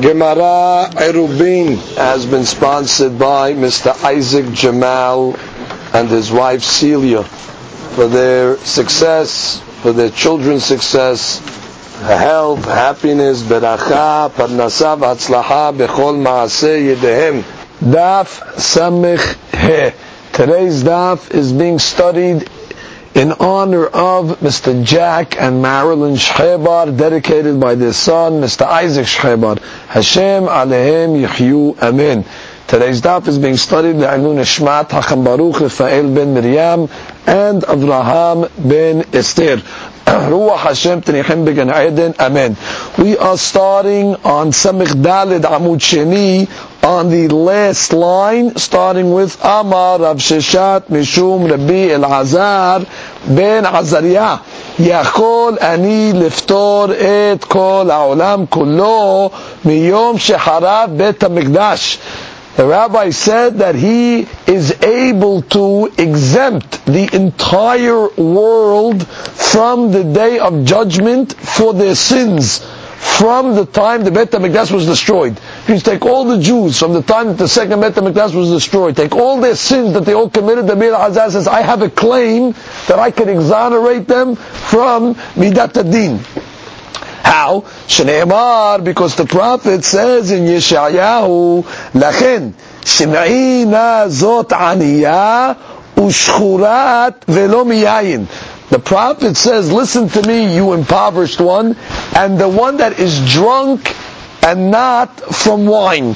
Gemara Erubin has been sponsored by Mr. Isaac Jamal and his wife Celia for their success, for their children's success, health, happiness, beracha, parnasa, v'hatzlacha, bechol ma'aseh yedehem. Daf Samech He. Today's daf is being studied in honor of Mr. Jack and Marilyn Shchebar, dedicated by their son, Mr. Isaac Shchebar. Hashem Alehem Yechyu Amen. Today's daf is being studied by Alun Shmat Hacham Baruch Rafael ben Miriam and Avraham ben Esther. Ruach Hashem Tenichim Began Eden Amen. We are starting on Samech Daled Amud Sheni, on the last line, starting with Amar Rav Sheshat Mishum Rabbi Elazar ben Azariah. יכול אני לפתור את כל העולם כולו מיום שחרב בית המקדש. The rabbi said that he is able to exempt the entire world from the day of judgment for their sins, from the time the Beit HaMikdash was destroyed. If you take all the Jews from the time that the second Beit HaMikdash was destroyed, take all their sins that they all committed, the Meir HaZar says, I have a claim that I can exonerate them from Midat Adin. How? Shneimar, because the Prophet says in Yeshayahu, Lachen, Shema'ina zot aniyah, ushchurat velo miyayin. The Prophet says, listen to me, you impoverished one, and the one that is drunk and not from wine.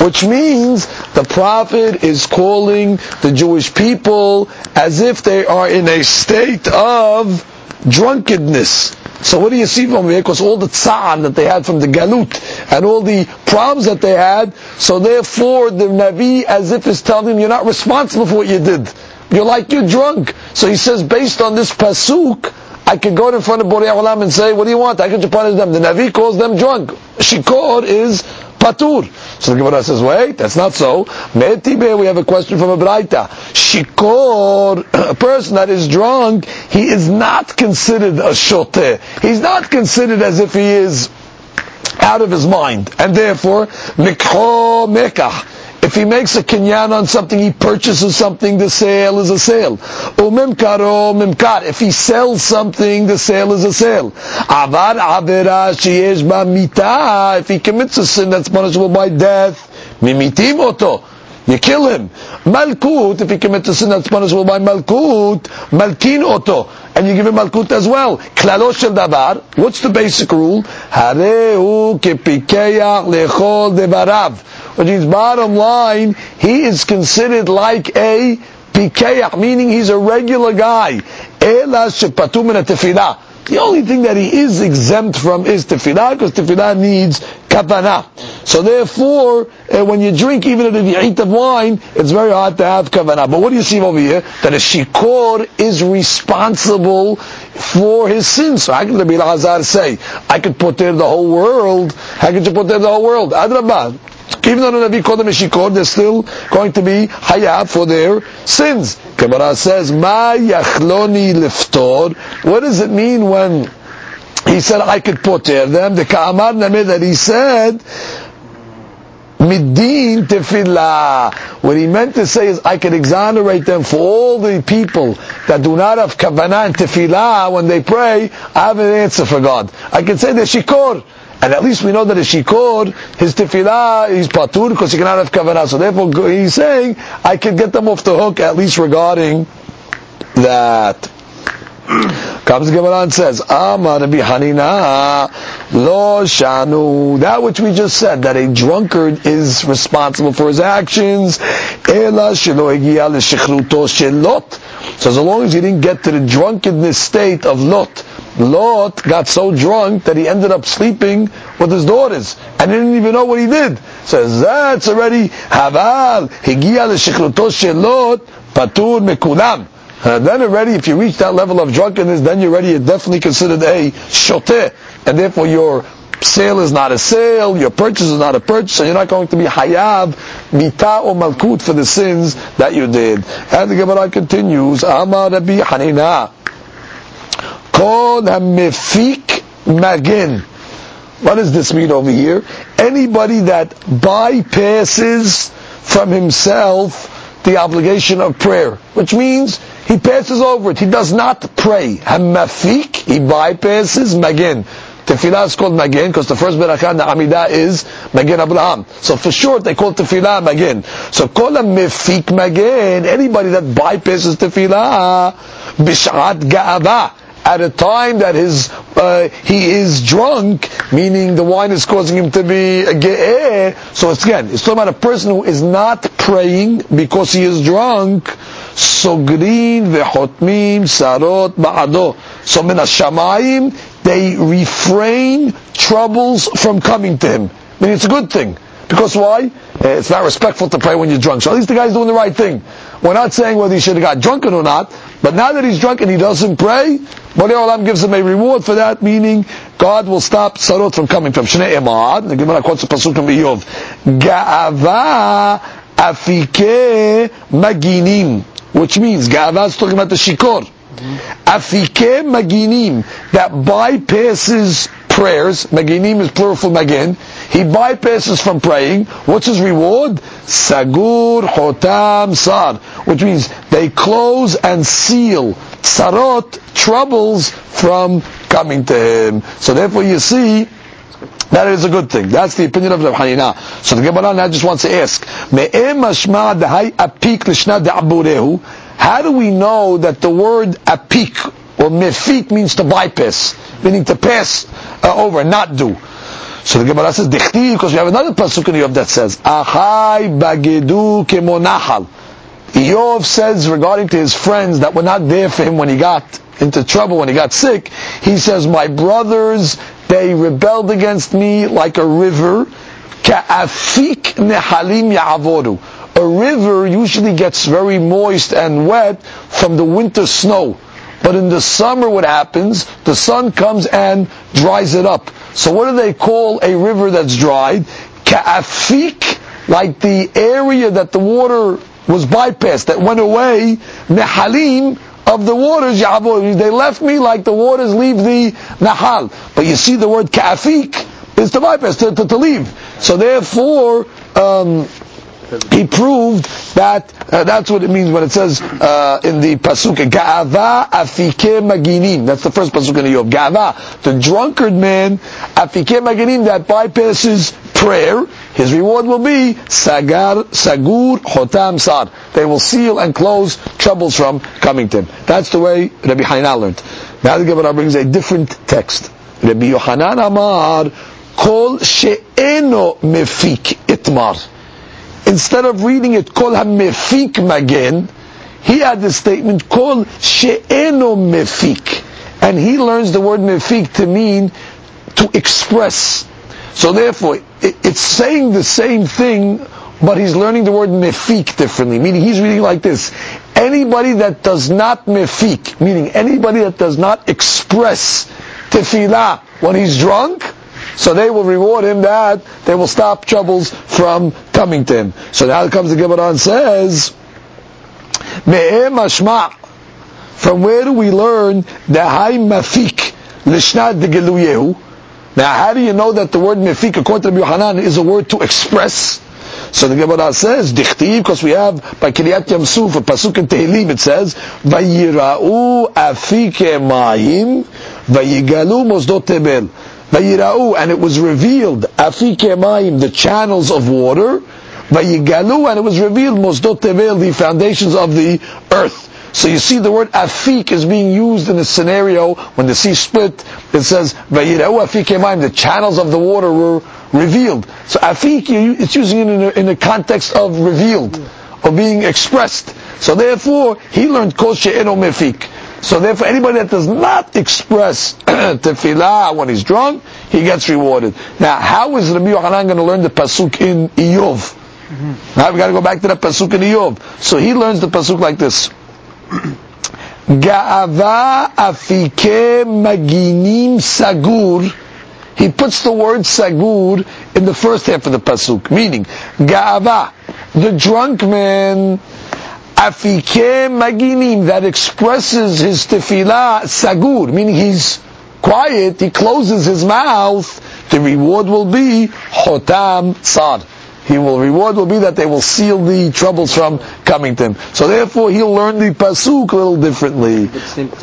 Which means the Prophet is calling the Jewish people as if they are in a state of drunkenness. So what do you see from here? Because all the tza'an that they had from the galut and all the problems that they had, so therefore the Nabi as if is telling them, you're not responsible for what you did. You're like you're drunk. So he says, based on this pasuk, I could go in front of Borei Olam and say, what do you want? I could punish them. The Navi calls them drunk. Shikor is patur. So the Gemara says, wait, that's not so. Me'etibe, we have a question from a Braita. Shikor, a person that is drunk, he is not considered a shoteh. He's not considered as if he is out of his mind. And therefore, mikho mekah. If he makes a kinyan on something, he purchases something, the sale is a sale. Umimkaro mimkar. If he sells something, the sale is a sale. Avar avera sheyesh ba mitah. If he commits a sin that's punishable by death, mimitim oto. You kill him. Malkut, if he commits a sin that's punishable by malkut, malkin oto. And you give him malkut as well. Klalo shel davar. What's the basic rule? Harehu kepikeach lechol devarav. Which means, bottom line, he is considered like a pikeach, meaning he's a regular guy. Ela shepatu min tefillah. The only thing that he is exempt from is tefillah, because tefillah needs kavanah. So therefore, when you drink, even if you eat of wine, it's very hard to have kavanah. But what do you see over here? That a shikor is responsible for his sins. So how can the Rabbi Elazar say, I could poter the whole world? How could you poter the whole world? Adrabah. Even though the Nabi called them a shikor, they're still going to be hayab for their sins. Gemara says, Ma yachloni liftor. What does it mean when he said, I could poter them? The ka'amar nameh that he said, Middin tefillah. What he meant to say is, I could exonerate them for all the people that do not have kavanah and tefillah when they pray. I have an answer for God. I can say they're shikor. And at least we know that a shikor, his tefillah, he's patur, because he cannot have kavanah. So therefore, he's saying, I can get them off the hook, at least regarding that. Comes Gemara and says, Amar Rabbi Hanina, lo shanu. That which we just said, that a drunkard is responsible for his actions. Ela shelo egia l'shechruto shel Lot. So as long as he didn't get to the drunkenness state of Lot. Lot got so drunk that he ended up sleeping with his daughters and didn't even know what he did. Says that's already haval higia l'shechruto shel Lot patur mekulam. Then already, if you reach that level of drunkenness, then you're already definitely considered a shoteh, and therefore your sale is not a sale, your purchase is not a purchase, and you're not going to be hayab, mita or malkut for the sins that you did. And the Gemara continues, Amar Rabbi Hanina, Kol hamefik magin. What does this mean over here? Anybody that bypasses from himself the obligation of prayer, which means he passes over it. He does not pray. Hamafik, he bypasses Magen. Tefillah is called Magen because the first Berakah in the Amidah is Magen Abraham. So for short, they call Tefillah Magen. So call a Mefik Magen, anybody that bypasses Tefillah, Bish'at Ga'avah, at a time that he is drunk, meaning the wine is causing him to be ge'eh. So it's talking about a person who is not praying because he is drunk. Sogrin v'chotmim sarot ba'ado. So min hashamayim, they refrain troubles from coming to him. I mean, it's a good thing. Because why? It's not respectful to pray when you're drunk. So at least the guy's doing the right thing. We're not saying whether he should have got drunken or not, but now that he's drunk and he doesn't pray, Mawlay Olam gives him a reward for that, meaning God will stop sarot from coming from Shnei Emad. The Gemara quotes a pasuk from Iyov. Ga'ava afike maginim. Which means, Ga'ava is talking about the shikor. Afike maginim. That bypasses prayers. Maginim is plural for magen. He bypasses from praying. What's his reward? Sagur hotam sar. Which means they close and seal sarot, troubles, from coming to him. So therefore you see, that is a good thing. That's the opinion of Rav Hanina. So the Gemara now just wants to ask, how do we know that the word apik, or mefik, means to bypass? Meaning to pass over, not do. So the Gemara says, Dichti, because we have another pasuk in Iyov that says, Achai bagedu kemonahal. Iyov says regarding to his friends that were not there for him when he got into trouble, when he got sick, he says, my brothers, they rebelled against me like a river. Ka'afik nehalim ya'avodu. A river usually gets very moist and wet from the winter snow. But in the summer what happens, the sun comes and dries it up. So what do they call a river that's dried? Ka'afik, like the area that the water was bypassed, that went away, nehalim, of the waters, ya'avod. They left me like the waters leave the nahal. But you see the word ka'afik is to bypass, to leave. So therefore, he proved that that's what it means when it says in the pasuk, Ga'ava afike maginim. That's the first pasuk in Iyov. Ga'ava, the drunkard man, afike maginim, that bypasses prayer. His reward will be sagur hotam sar. They will seal and close troubles from coming to him. That's the way Rabbi Hanina learned. Now the Gemara brings a different text. Rabbi Yochanan Amar, kol she'eno mefik itmar. Instead of reading it, kol ha-mefik magen, he had the statement, kol she'eno mefik. And he learns the word mefik to mean to express. So therefore, it's saying the same thing, but he's learning the word mefik differently. Meaning he's reading like this. Anybody that does not mefik, meaning anybody that does not express tefillah when he's drunk, so they will reward him that they will stop troubles from coming to him. So now comes the Gemara and says, Me'eh mashma'. From where do we learn the high mafik lishnad degeluyehu? Now how do you know that the word mafik, according to Rabbi Yochanan, is a word to express? So the Gemara says, Dichtiv, because we have by Kiryat Yamsuf, a pasuk in Tehillim, it says, Vayira'u afike ma'im, vayigalu mozdot tebel. Vayira'u, and it was revealed, afike mayim, the channels of water. Vayigalu, and it was revealed, mozdot tevel, the foundations of the earth. So you see the word afik is being used in a scenario when the sea split. It says, Vayira'u afike mayim, the channels of the water were revealed. So afik, it's using it in the context of revealed, or being expressed. So therefore, he learned kol she'eno mefik. So therefore, anybody that does not express tefillah when he's drunk, he gets rewarded. Now, how is Rabbi Yochanan going to learn the pasuk in Iyov? Now we've got to go back to the pasuk in Iyov. So he learns the pasuk like this. Ga'ava afike maginim sagur. He puts the word sagur in the first half of the pasuk, meaning, Ga'ava, the drunk man, afike maginim, that expresses his tefillah sagur, meaning he's quiet, he closes his mouth, the reward will be Chotam Tsar. The reward will be that they will seal the troubles from coming to him. So therefore, he'll learn the pasuk a little differently,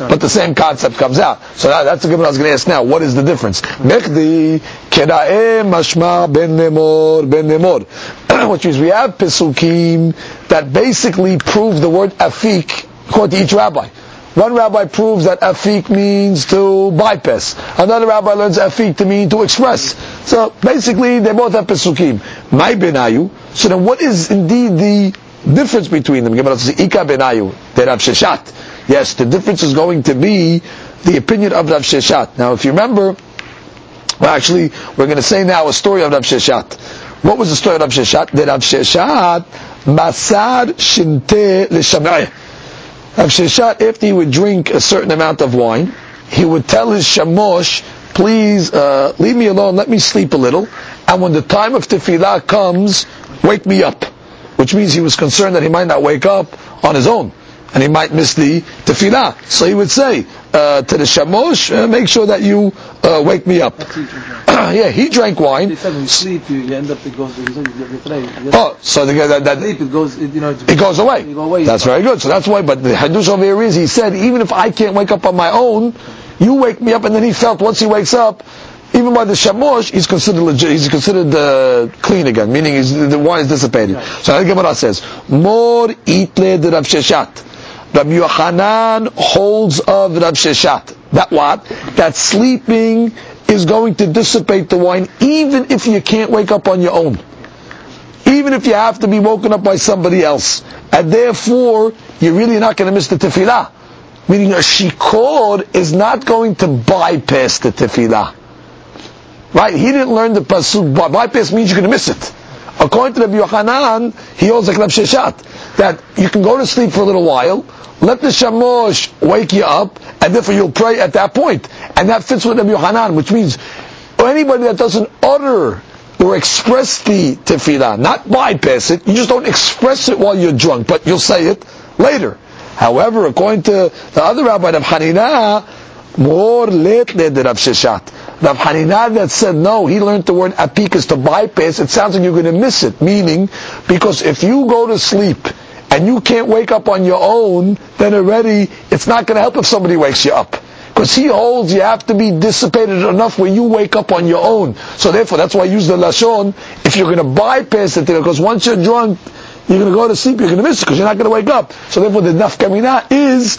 but the same concept comes out. So that's the question I was going to ask now. What is the difference? Mechdi keda'e mashma ben nemor, which means we have pasukim that basically prove the word afik according to each rabbi. One rabbi proves that afik means to bypass. Another rabbi learns afik to mean to express. So basically, they both have pesukim. My benayu. So then, what is indeed the difference between them? Gemara says ika benayu. They Rav Sheshat. Yes, the difference is going to be the opinion of Rav Sheshat. Now, if you remember, we're going to say now a story of Rav Sheshat. What was the story of Rav Sheshat? That Rav Sheshat masar shinte l'shamai. Rav Sheshat, after he would drink a certain amount of wine, he would tell his shamosh, please leave me alone, let me sleep a little, and when the time of tefillah comes, wake me up. Which means he was concerned that he might not wake up on his own, and he might miss the tefillah. So he would say to the shamosh, make sure that you wake me up. Yeah, he drank wine. He said when you sleep, you end up, it goes, it goes away. That's very good. So that's why, but the hadush over here is, he said, even if I can't wake up on my own, you wake me up, and then he felt once he wakes up, even by the shamosh, he's considered legit, he's considered clean again, meaning the wine is dissipated. Right. So the Gemara says, Mor itle de Rav Sheshat. Rabbi Yochanan holds of Rav Sheshat. That what? That sleeping is going to dissipate the wine, even if you can't wake up on your own. Even if you have to be woken up by somebody else. And therefore, you're really not going to miss the tefillah. Meaning a shikor is not going to bypass the tefillah. Right? He didn't learn the pasuk. Bypass means you're going to miss it. According to Rabbi Yochanan, he holds like Rav Sheshat, that you can go to sleep for a little while, let the shamosh wake you up, and therefore you'll pray at that point. And that fits with Rabbi Yochanan, which means anybody that doesn't utter or express the tefillah, not bypass it, you just don't express it while you're drunk, but you'll say it later. However, according to the other rabbi, Rav Hanina, more lately than Rav Sheshat. Rav Hanina that said no, he learned the word apikas to bypass. It sounds like you're going to miss it. Meaning, because if you go to sleep and you can't wake up on your own, then already it's not going to help if somebody wakes you up. Because he holds you have to be dissipated enough where you wake up on your own. So therefore, that's why I use the lashon. If you're going to bypass it, because once you're drunk, you're going to go to sleep, you're going to miss it because you're not going to wake up. So therefore, the nafka mina is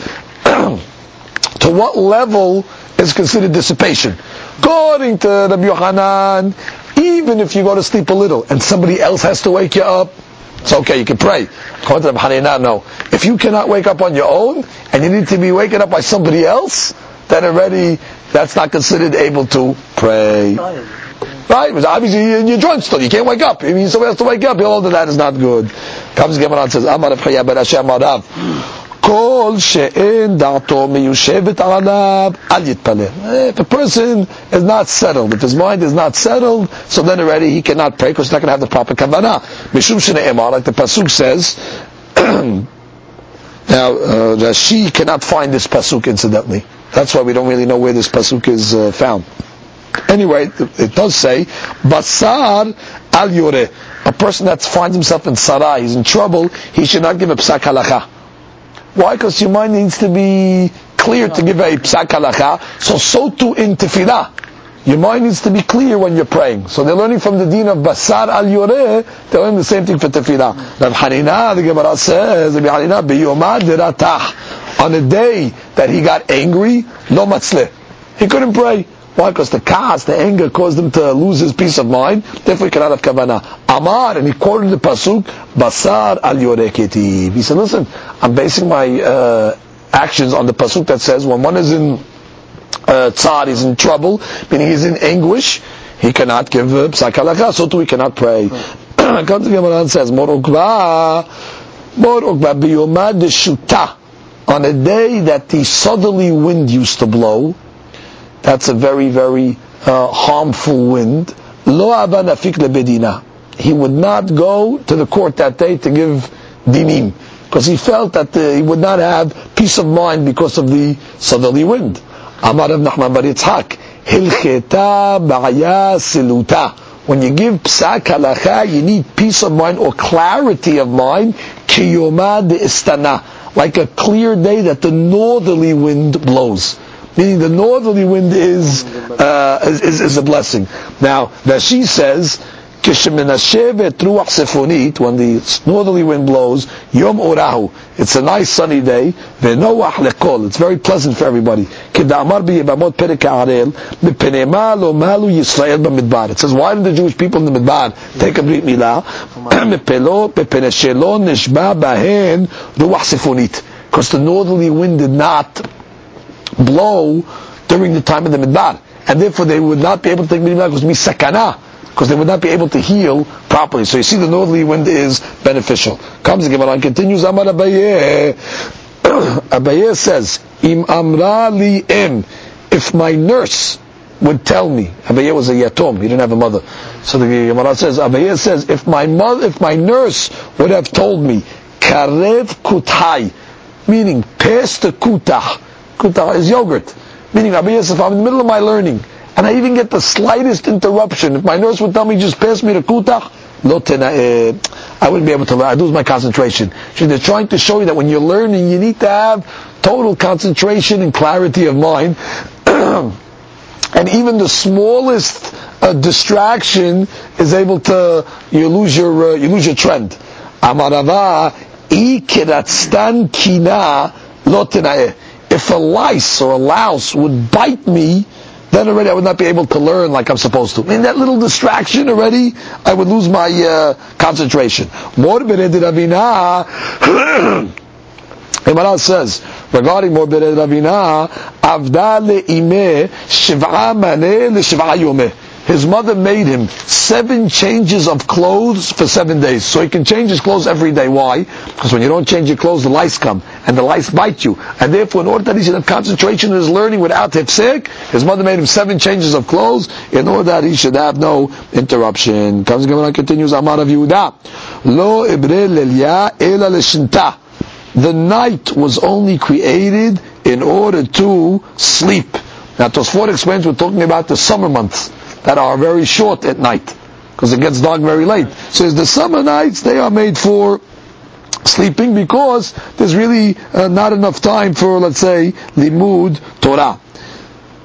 to what level is considered dissipation. According to Rabbi Yochanan, even if you go to sleep a little and somebody else has to wake you up, it's okay, you can pray. According to Rabbi Hanina, no. If you cannot wake up on your own and you need to be waken up by somebody else, then already that's not considered able to pray. Right? Because obviously you're drunk still, you can't wake up. If you need somebody else to wake up, you'll know that that is not good. Comes Gemara and says, Amar Rav Chaya ben Asher Amar Rav, Kol she'en da'ato meyushevet alav al yitpaleh. If a person is not settled, if his mind is not settled, so then already he cannot pray because he's not going to have the proper kavanah. Mishum shene'emar, like the pasuk says. Now Rashi cannot find this pasuk incidentally. That's why we don't really know where this pasuk is found. Anyway, it does say basar al yoreh. A person that finds himself in sarai, he's in trouble, he should not give a psak halakha. Why? Because your mind needs to be clear to give a psak halakha. So too in tefillah. Your mind needs to be clear when you're praying. So they're learning from the deen of basar al-yoreh, they're learning the same thing for tefillah. Rav Hanina, the Gemara says, biyoma deratah, on a day that he got angry, no matzleh. He couldn't pray. Why? Because the anger caused him to lose his peace of mind. Therefore he cannot have kavanah. Amar, and he quoted the pasuk, basar al-yoreh ketib. He said, listen, I'm basing my actions on the pasuk that says when one is in tzad, is in trouble, meaning he's in anguish, he cannot give psak halakha, so too he cannot pray. Comes to Gemara and says, Mor ukba biyomad shuta, on a day that the southerly wind used to blow, that's a very, very harmful wind, lo ava nafik lebedina. He would not go to the court that day to give dinim, because he felt that he would not have peace of mind because of the southerly wind. Amar Rav Nachman Bar Yitzchak, Hilcheta Ba'aya Siluta. When you give psak halacha, you need peace of mind or clarity of mind, ki yomad istana, like a clear day that the northerly wind blows. Meaning the northerly wind is a blessing. Now, Rashi says, kishemenashevet ruach sefonit, when the northerly wind blows, yom orahu, it's a nice sunny day, v'noach lekol, it's very pleasant for everybody. Kedamar b'yebamot perek ha'arel, mepnema lo malu Yisrael b'midbar. It says, why did the Jewish people in the midbar take a brit milah? Mepelo b'peneshelo neshba bahen ruach sefonit. Because the northerly wind did not blow during the time of the midbar, and therefore they would not be able to take midbar because they would not be able to heal properly. So you see, the northerly wind is beneficial. Comes the Gemara and continues. Amar Abaye, Abaye says, "Im amra li em." If my nurse would tell me, Abaye was a yatom; he didn't have a mother. So the Gemara says, Abaye says, if my nurse would have told me, "Karev kutai," meaning pass the kutah. Kutah is yogurt. Meaning, if I'm in the middle of my learning, and I even get the slightest interruption, if my nurse would tell me, just pass me the kutah, I wouldn't be able to learn. I'd lose my concentration. So they're trying to show you that when you're learning, you need to have total concentration and clarity of mind. And even the smallest distraction is able to, you lose your trend. Amarava, ikiratstan kina lotenae. If a lice or a louse would bite me, then already I would not be able to learn like I'm supposed to. In that little distraction already, I would lose my concentration. Morbere de Ravina, Gemara says, regarding Morbere de Ravina, Avda le'imeh shiv'a maneh le'shiv'a yomeh. His mother made him 7 changes of clothes for 7 days. So he can change his clothes every day. Why? Because when you don't change your clothes, the lice come, and the lice bite you. And therefore, in order that he should have concentration in his learning without hepsek, his mother made him 7 changes of clothes, in order that he should have no interruption. Comes the Gemara continues, Amar of Yehuda, Lo ibre lelia ela leshinta. The night was only created in order to sleep. Now, Tosfot explains we're talking about the summer months, that are very short at night, because it gets dark very late. So the summer nights, they are made for sleeping, because there's really not enough time for, let's say, limud Torah.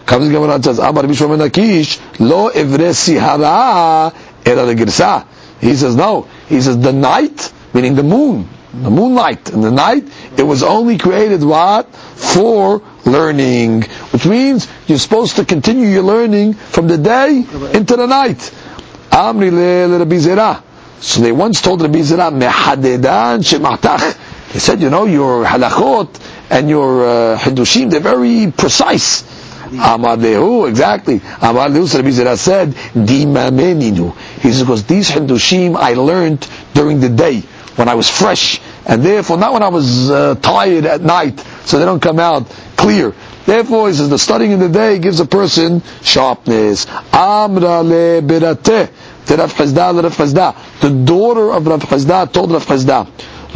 Comes the Gemara and says, Amar Bishwa Menakish, Lo Evre Sihara Era de Girsa. He says, no. He says, the night, meaning the moon, the moonlight, and the night, it was only created, what? For learning. Which means, you're supposed to continue your learning from the day into the night. Amri le Rabbi Zera. So they once told Rabbi Zera, mehadedan shema'tach. He said, you know, your halachot and your hidushim, they're very precise. Amar lehu, exactly. Amar lehu, so Rabbi Zera said, dimameninu. He says, because these hidushim I learned during the day, when I was fresh, and therefore not when I was tired at night, so they don't come out clear. Therefore, he says, the studying in the day gives a person sharpness. Amra le birateh, to Rav Chizda, le Rav Chizda. The daughter of Rav Chizda told Rav Chizda,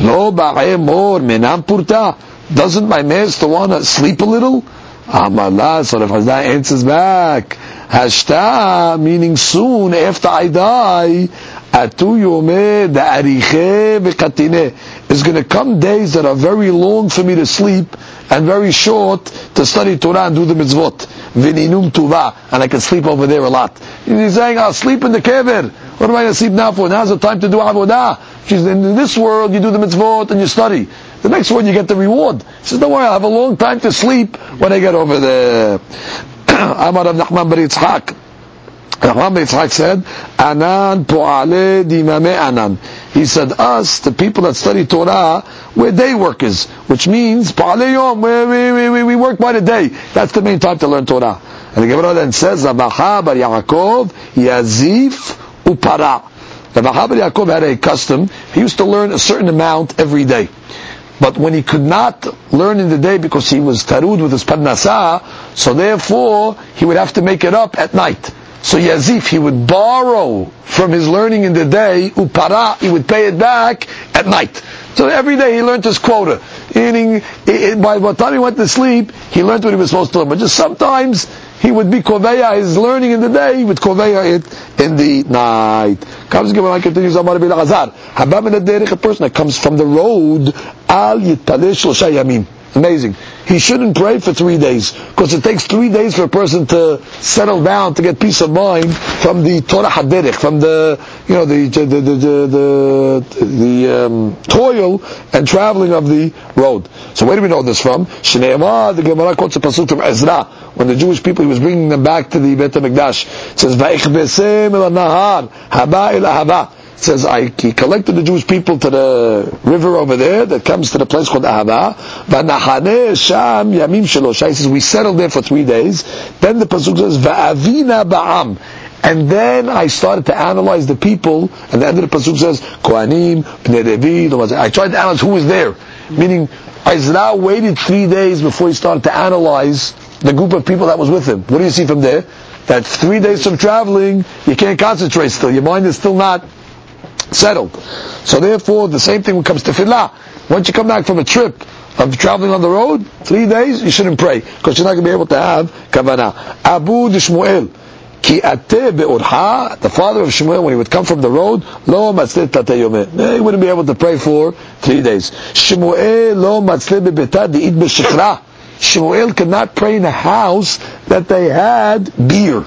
Lo ba'e mor menam purta, doesn't my master want to sleep a little? Amala, so Rav Chizda answers back, Hashta, meaning soon after I die, Atu yomeh da'aricheh v'katineh, is going to come days that are very long for me to sleep and very short to study Torah and do the mitzvot. V'ninum tuva, and I can sleep over there a lot. He's saying, I'll sleep in the kever. What am I going to sleep now for? Now's the time to do avodah. She says, in this world you do the mitzvot and you study. The next one you get the reward. She says, don't worry, I'll have a long time to sleep when I get over there. Amar Rav Nachman Bar Yitzchak. Rav Yitzchak said, "Anan po'ale dimame anan." He said, "Us, the people that study Torah, we're day workers, which means po'ale yom. We work by the day. That's the main time to learn Torah." And the Gemara then says, "Ravacha bar Yaakov yazif upara." Ravacha bar Yaakov had a custom. He used to learn a certain amount every day, but when he could not learn in the day because he was tarud with his parnasah, so therefore he would have to make it up at night. So Yazif, he would borrow from his learning in the day, upara, he would pay it back at night. So every day he learned his quota. eating, by the time he went to sleep, he learned what he was supposed to learn. But just sometimes, he would be koveya his learning in the day, he would koveya it in the night. Comes Gemara continues, Amar bin Azar, Haba min ad-derech, a person that comes from the road, al yitaleh shlosha yamim. Amazing. He shouldn't pray for 3 days, because it takes 3 days for a person to settle down, to get peace of mind from the Torah haderech, from the, you know, the toil and traveling of the road. So where do we know this from? Shneimah, the Gemara quotes a pasuk from Ezra, when the Jewish people, he was bringing them back to the Beit HaMikdash. It says, Va'echbesem el nahar, haba el haba. It says, he collected the Jewish people to the river over there that comes to the place called Ahava. V'nachaneh sham yamim shelosha. He says, we settled there for 3 days. Then the pasuk says, Va'avina ba'am. And then I started to analyze the people. And the end of the pasuk says, Kohanim, Bnei Levi. I tried to analyze who was there. Meaning, Ezra waited 3 days before he started to analyze the group of people that was with him. What do you see from there? That 3 days of traveling, you can't concentrate still. Your mind is still not settled. So therefore, the same thing when it comes to tefillah. Once you come back from a trip of traveling on the road, 3 days, you shouldn't pray, because you're not going to be able to have kavanah. Abu de Shmuel, ki ateh be'urha, the father of Shmuel, when he would come from the road, lo matzleh tateh yomeh. He wouldn't be able to pray for 3 days. Shmuel lo matzleh be'betah de'id be'shikra. Shmuel could not pray in a house that they had beer,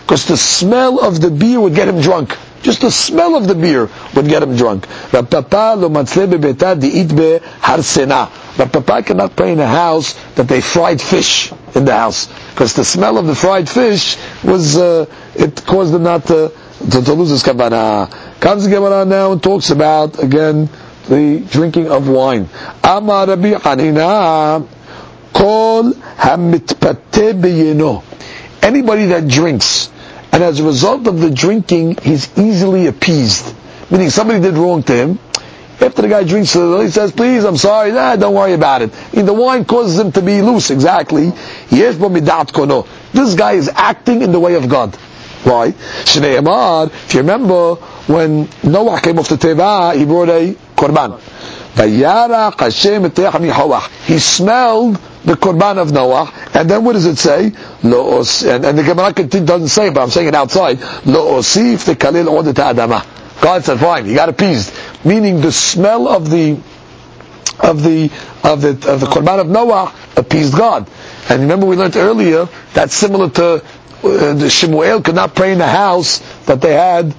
because the smell of the beer would get him drunk. Just the smell of the beer would get him drunk. Rav Papa lo matzleh be'betah de'it be'harsenah. Rav Papa cannot pray in a house that they fried fish in the house, because the smell of the fried fish was it caused him not to lose his kavanah. Comes Gemara now and talks about again the drinking of wine. Amar Rabbi Hanina kol hamitpateh beyino. Anybody that drinks, and as a result of the drinking, he's easily appeased. Meaning somebody did wrong to him. After the guy drinks, he says, please, I'm sorry, don't worry about it. And the wine causes him to be loose, exactly. This guy is acting in the way of God. Why? If you remember, when Noah came off the Teva, he brought a korban. He smelled the Qurban of Noah, and then what does it say? And the Gemara doesn't say it, but I'm saying it outside. God said, fine, he got appeased. Meaning the smell of the Qurban of Noah appeased God. And remember we learned earlier, that's similar to the Shmuel could not pray in the house that they had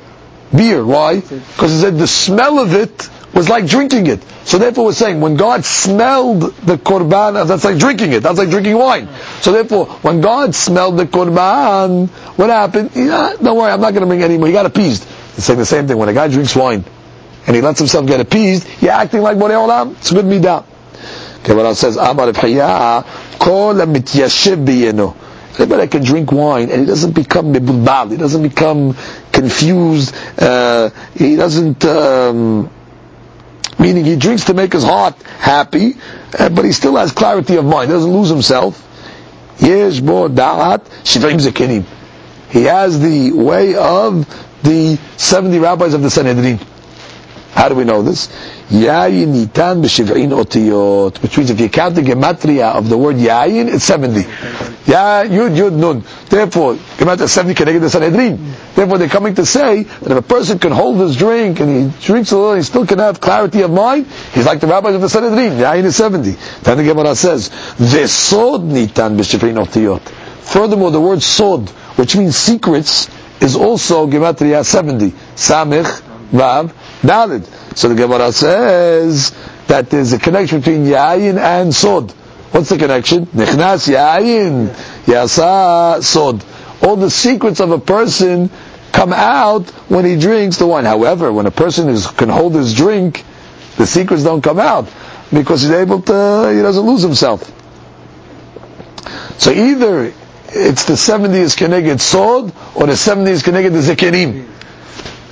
beer. Why? Because he said the smell of it was like drinking it. So therefore we're saying, when God smelled the Qurban, that's like drinking it, that's like drinking wine. So therefore, when God smelled the Qurban, what happened? Yeah, don't worry, I'm not going to bring any more. He got appeased. It's saying the same thing, when a guy drinks wine, and he lets himself get appeased, you're acting like Borei Olam. It's a good midah. Gemara says, Amar Abhiya, kol mityashev b'yeno. Anybody that can drink wine and he doesn't become mebulbal, he doesn't become confused, he doesn't... meaning he drinks to make his heart happy, but he still has clarity of mind, he doesn't lose himself. Yesh bo da'at shivim zakenim. He has the way of the 70 rabbis of the Sanhedrin. How do we know this? Yayin nitan b'shiv'in otiyot, which means if you count the gematria of the word yayin, it's 70. Yud yud nun. Therefore, gematria 70 can get the Sanhedrin. Therefore, they're coming to say that if a person can hold his drink and he drinks a little, he still can have clarity of mind. He's like the rabbis of the Sanhedrin. Yayin is 70. Then the Gemara says, "V'sod nitan b'shiv'in otiyot." Furthermore, the word sod, which means secrets, is also gematria 70. Samich vav Dalit. So the Gemara says that there's a connection between Yayin and Sod. What's the connection? Nichnas Yayin, Yasa Sod. All the secrets of a person come out when he drinks the wine. However, when a person can hold his drink, the secrets don't come out, because he's able to, he doesn't lose himself. So either it's the 70 is connected Sod, or the 70 is connected to Zekirim.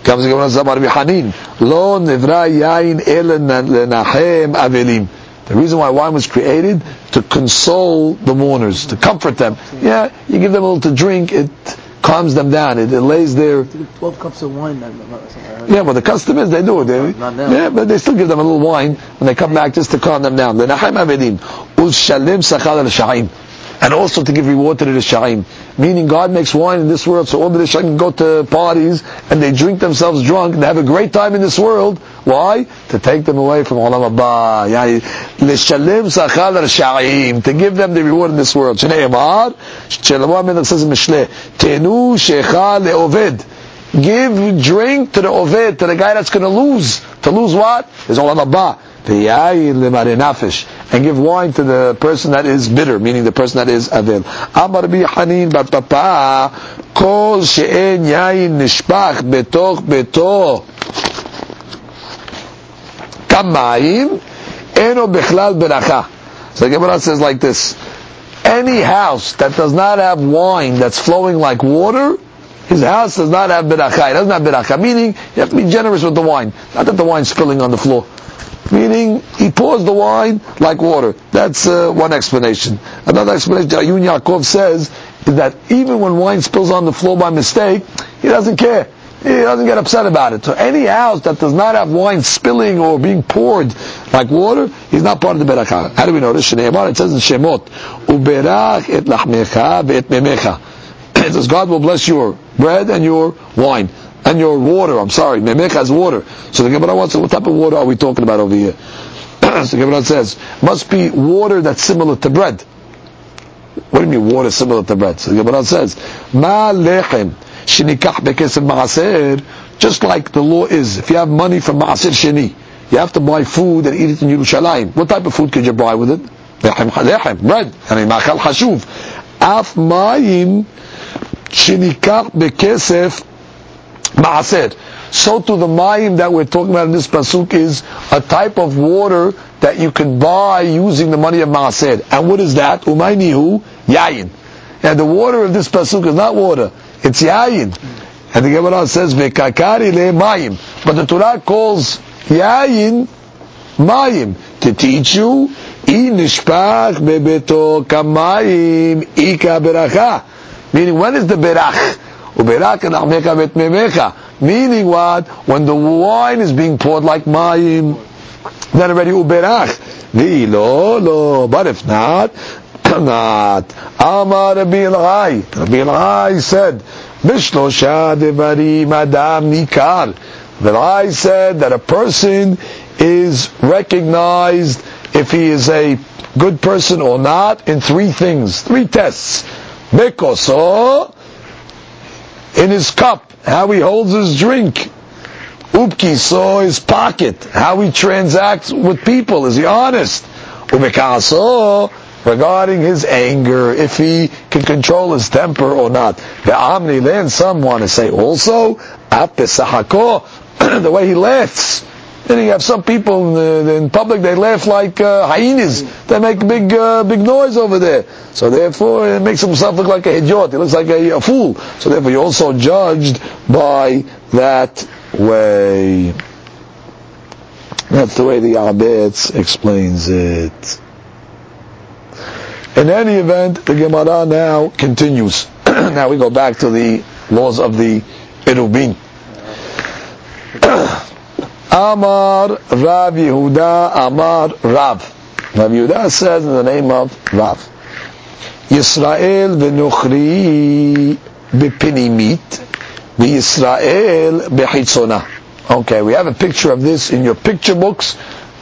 Comes the Gemara Zabar Bihanin. Lo nevra yain ele lenachem avelim. The reason why wine was created, to console the mourners, to comfort them. Yeah, you give them a little to drink, it calms them down. It lays their 12 cups of wine. Yeah, well, the customers they do. Yeah, but they still give them a little wine when they come back just to calm them down. And also to give reward to the Rishaim. Meaning God makes wine in this world, so all the Rishaim can go to parties, and they drink themselves drunk, and they have a great time in this world. Why? To take them away from Olam Haba. To give them the reward in this world. Give drink to the Oved, to the guy that's going to lose. To lose what? Is Olam Haba. And give wine to the person that is bitter, meaning the person that is avil. Amar bi Hanin bar Papa, kol she'en yain nishpach betoch beto kamayim eno bechlal beracha. So the Gemara says like this: any house that does not have wine that's flowing like water, his house does not have beracha. It doesn't have beracha. Meaning, you have to be generous with the wine. Not that the wine's spilling on the floor. Meaning, he pours the wine like water. That's one explanation. Another explanation that Ayun Yaakov says is that even when wine spills on the floor by mistake, he doesn't care. He doesn't get upset about it. So any house that does not have wine spilling or being poured like water, he's not part of the Berakah. How do we know this? It says in Shemot, Uberach et lachmecha ve'et memecha. It says, God will bless your bread and your wine. And your water, Memech has water. So the Gemara wants to know what type of water are we talking about over here? So the Gemara says, must be water that's similar to bread. What do you mean water similar to bread? So the Gemara says, Ma lechem shenikach bekesef ma'aser, just like the law is, if you have money from ma'aser sheni, you have to buy food and eat it in Yerushalayim. What type of food could you buy with it? Lechem, bread. I mean, ma'achal chashuv. Af ma'im shenikach bekesef ma'asir. So to the mayim that we're talking about in this pasuk is a type of water that you can buy using the money of ma'asir. And what is that? Umaynihu yayin. And the water of this pasuk is not water; it's yayin. And the Gemara says vekakari le mayim, but the Torah calls yayin mayim to teach you inishpach bebeto kamayim ika beracha. Meaning, when is the berach? Meaning what? When the wine is being poured like mayim, then already uberach. But if not, Amar Rabbi Elchai said, Bishloshah devarim adam nikar. Elchai said that a person is recognized if he is a good person or not in three things, three tests. Bekoso, in his cup, how he holds his drink. Upki, so his pocket, how he transacts with people, is he honest? Umekaso, regarding his anger, if he can control his temper or not. Ve'amni, then some want to say also, the way he laughs. Then you have some people in public, they laugh like hyenas. They make big noise over there. So therefore, it makes himself look like a idiot. He looks like a fool. So therefore, you're also judged by that way. That's the way the Abetz explains it. In any event, the Gemara now continues. Now we go back to the laws of the Erubin. Amar Rav Yehuda, Amar Rav. Rav Yehuda says in the name of Rav, Yisrael v'nuchri b'pinimit, v'Yisrael b'chitzona. Okay, we have a picture of this in your picture books.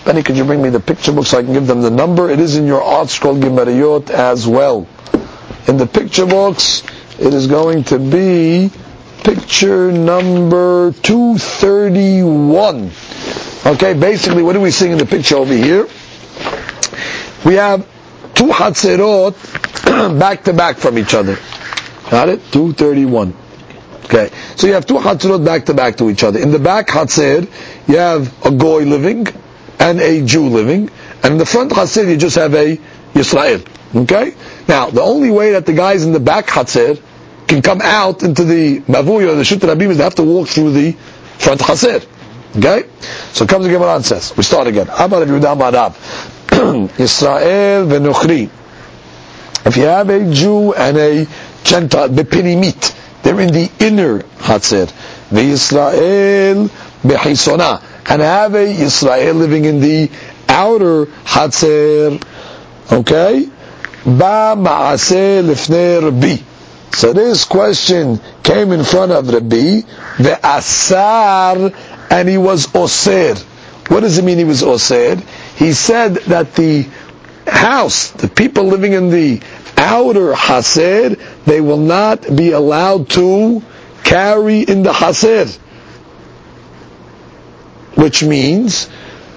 Benny, could you bring me the picture books so I can give them the number? It is in your art scroll Gemariot as well. In the picture books, it is going to be picture number 231. Okay, basically, what do we see in the picture over here? We have two Hatzerot back to back from each other. Got it? 231. Okay, so you have two Hatzerot back to back to each other. In the back Hatzer, you have a Goy living and a Jew living. And in the front Hatzer, you just have a Yisrael. Okay? Now, the only way that the guys in the back Hatzer can come out into the Mavui or the Shuter Abim is they have to walk through the front Chaser. Okay? So comes the Gemara and says, we start again. Amar Yehuda Amar Rav. Yisrael v'nuchri. If you have a Jew and a Gentile, bepinimit. They're in the inner Chatzir. The Yisrael Bechisona. And have a Yisrael living in the outer Chatzir. Okay? Ba Ma'aseh Lifnei Rabbi. So this question came in front of Rabbi. The Asar, and he was Osir. What does it mean he was Osir? He said that the house, the people living in the outer Hasir, they will not be allowed to carry in the Hasir. Which means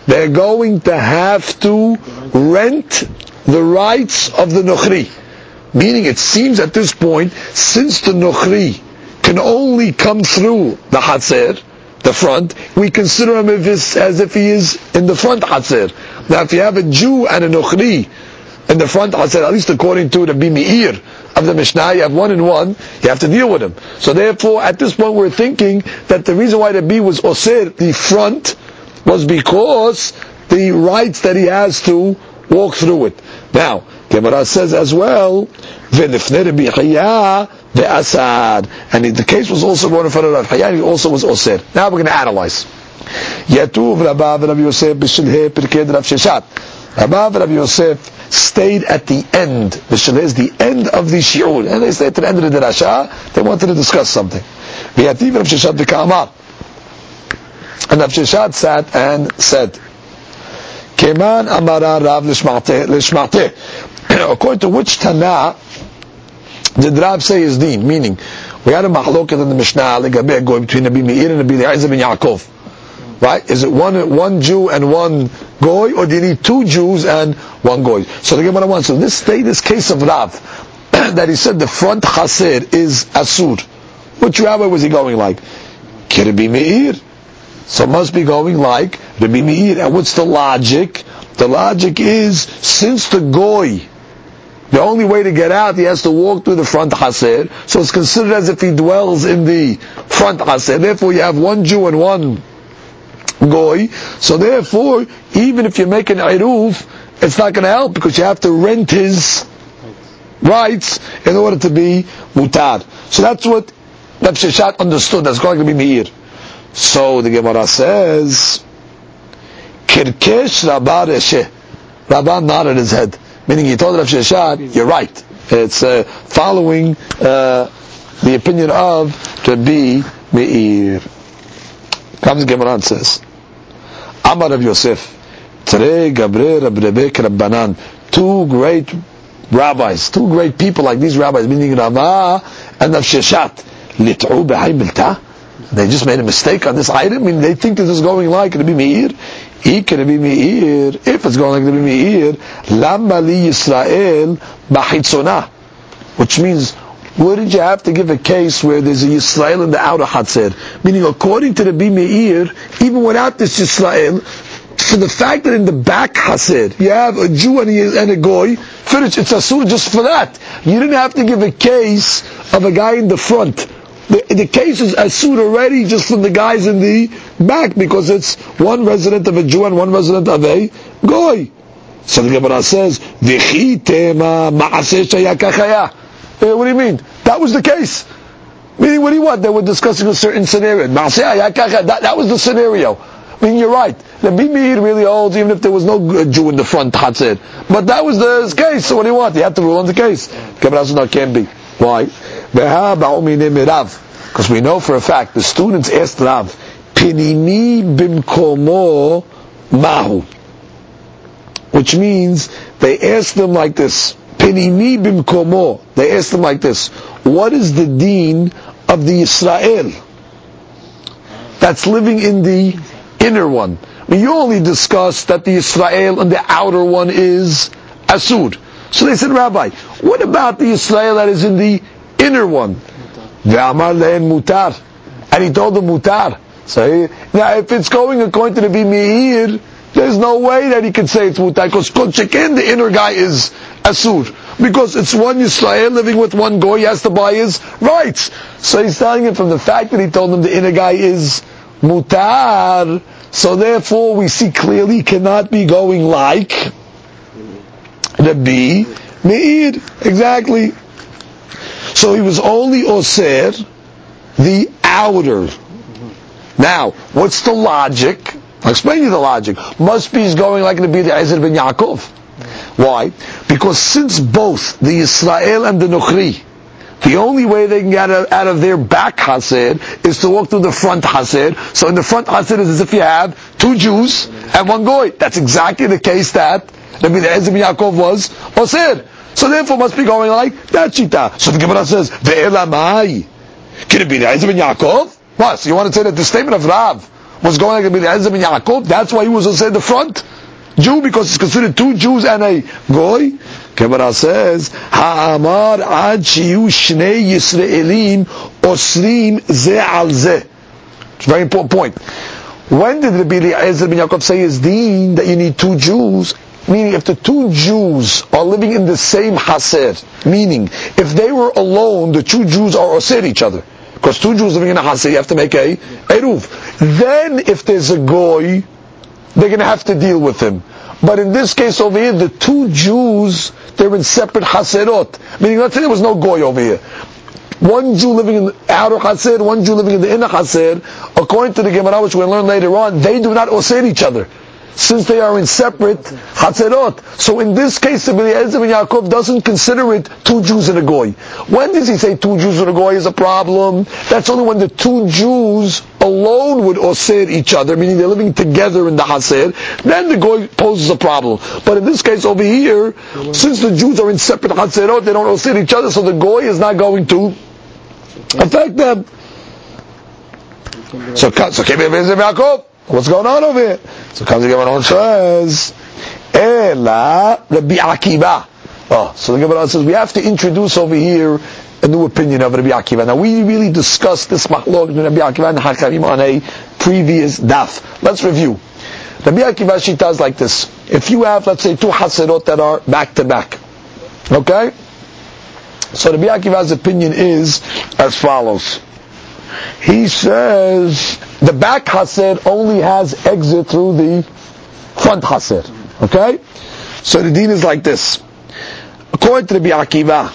they're going to have to rent the rights of the Nukhri. Meaning it seems at this point, since the Nukhri can only come through the Hasir, the front, we consider him as if he is in the front Hasir. Now if you have a Jew and a Nukhri in the front Hasir, at least according to the Meir of the Mishnah, you have one and one, you have to deal with him. So therefore, at this point we're thinking that the reason why the B was Osir, the front, was because the rights that he has to walk through it. Now, Gemara says as well, the Asad, and the case was also brought in front of Rav Chaya, he also was Osir. Now we're going to analyze. Yatuv Rabba Rabbi Yosef B'Shilheh Pirkei Rav Sheshat. Rabba Rabbi Yosef stayed at the end. B'Shilheh is the end of the shiur, and they stayed at the end of the derasha. They wanted to discuss something. V'yativ Rav Sheshat V'Kamar, and Rav Sheshat sat and said, Keman Amara Rav Lishmateh. According to which Tana did Rav say his deen? Meaning, we had a mahloket in the Mishnah going between Nabi Meir and Nabi Eliezer and Yaakov. Right? Is it one Jew and one Goy, or do you need two Jews and one Goy? So the Gemara wants to this case of Rav, that he said the front Chasir is Asur. Which rabbi was he going like? Rabbi Meir. So must be going like Rabbi Meir. And what's the logic? The logic is, since the Goy, the only way to get out, he has to walk through the front Hasir. So it's considered as if he dwells in the front Hasir. Therefore, you have one Jew and one Goy. So therefore, even if you make an Iruv, it's not going to help, because you have to rent his rights in order to be Mutar. So that's what Rav Sheshat understood. That's going to be Meir. So the Gemara says, Kirkesh Rabba Resheh. Rabba nodded his head. Meaning he told Rav Sheshat, you're right. It's following the opinion of Rabbi Meir. Comes Gemara and says, Amar Rav Yosef, Tere Gabre Rab Rebek Rabbanan. Two great rabbis, two great people like these rabbis, meaning Rabba and Rav Sheshat, Lit'u B'hai Bilta. They just made a mistake on this item. I mean, they think this is going like Rabbi Meir. If it's going like Rabbi Meir, Lama li Yisrael b'chitzona, which means, where did you have to give a case where there's a Yisrael in the outer Hatzir? Meaning, according to Rabbi Meir, even without this Yisrael, for the fact that in the back Hatzir you have a Jew and a Goy, finish, it's asur just for that. You didn't have to give a case of a guy in the front. The case is asur already just from the guys in the back, because it's one resident of a Jew and one resident of a Goy. So the Gemara says, what do you mean? That was the case. Meaning, what do you want? They were discussing a certain scenario. That was the scenario. I mean, you're right. The Meir really holds, even if there was no Jew in the front, Hatzir. But that was the case, so what do you want? You have to rule on the case. Gemara says, no, it can't be. Why? Because we know for a fact, the students asked Rav, Pinimi bimkomo mahu, which means they asked them like this. Pinimi bimkomo. They asked them like this. What is the deen of the Yisrael that's living in the inner one? I mean, you only discussed that the Yisrael and the outer one is asud. So they said, Rabbi, what about the Yisrael that is in the inner one? Ve'amar le'en mutar. And he told them mutar. So now, if it's going according to the Rabbi Meir, there's no way that he can say it's mutar, because kol sheken, the inner guy is asur. Because it's one Yisrael living with one Goy, he has to buy his rights. So he's telling it from the fact that he told them the inner guy is mutar. So therefore, we see clearly he cannot be going like Rabbi Meir. Exactly. So he was only Osir the outer. Now, what's the logic? I'll explain to you the logic. Must be is going like to be the Ezer ben Yaakov. Why? Because since both the Yisrael and the Nochri, the only way they can get out of their back Hased is to walk through the front Hased. So in the front Hased is as if you have two Jews and one Goy. That's exactly the case that the Ezer ben Yaakov was Osir. So therefore must be going like that Chita. So the Gemara says, Ve'elamai. Can it be the Ezer ben Yaakov? What? So you want to say that the statement of Rav was going like the Ezer ben Yaakov? That's why he was Osir the front Jew, because it's considered two Jews and a Goy. Gemara says, "Ha'amar ad shiyu shnei Yisraelim osrim ze al ze." It's a very important point. When did Rabbi Eliezer ben Yaakov say his deen that you need two Jews? Meaning, if the two Jews are living in the same haser, meaning if they were alone, the two Jews are osir each other, because two Jews living in a haser, you have to make a eruv. Then, if there's a Goy, they're going to have to deal with him. But in this case over here, the two Jews, they're in separate haserot. Meaning, let's say there was no Goy over here. One Jew living in the outer haser, one Jew living in the inner haser. According to the Gemara, which we'll learn later on, they do not osir each other, since they are in separate haserot. So in this case, the Eliezer ben Yaakov doesn't consider it two Jews and a Goy. When does he say two Jews and a Goy is a problem? That's only when the two Jews alone would osir each other, meaning they're living together in the haser. Then the Goy poses a problem. But in this case over here, since the Jews are in separate haserot, they don't osir each other, so the Goy is not going to affect them. So came the Eliezer ben Yaakov. What's going on over here? So comes the Gemara and says, Ela Rabbi Akiva. Oh, so the Gemara says, we have to introduce over here a new opinion of Rabbi Akiva. Now we really discussed this machlok between Rabbi Akiva and Hakamim on a previous daf. Let's review. Rabbi Akiva shita is like this. If you have, let's say, two haserot that are back to back. Okay? So Rabbi Akiva's opinion is as follows. He says the back haser only has exit through the front haser. Okay? So the deen is like this. According to Rabbi Akiva,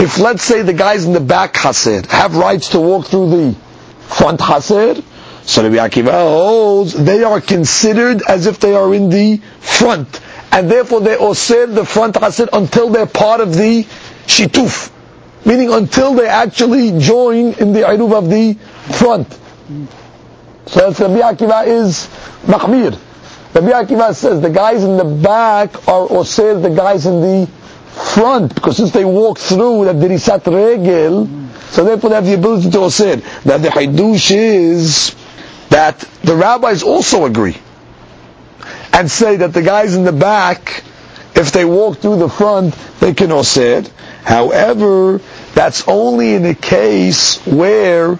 if let's say the guys in the back haser have rights to walk through the front haser, so Rabbi Akiva holds they are considered as if they are in the front, and therefore they osir the front haser until they're part of the shituf. Meaning until they actually join in the Iruv of the front. So that's Rabbi Akiva is Mahmir. Rabbi Akiva says the guys in the back are osir the guys in the front, because since they walk through that Dirisat Regel, so therefore they have the ability to osir. Now the Hidush is that the rabbis also agree and say that the guys in the back, if they walk through the front, they can osir. However, that's only in a case where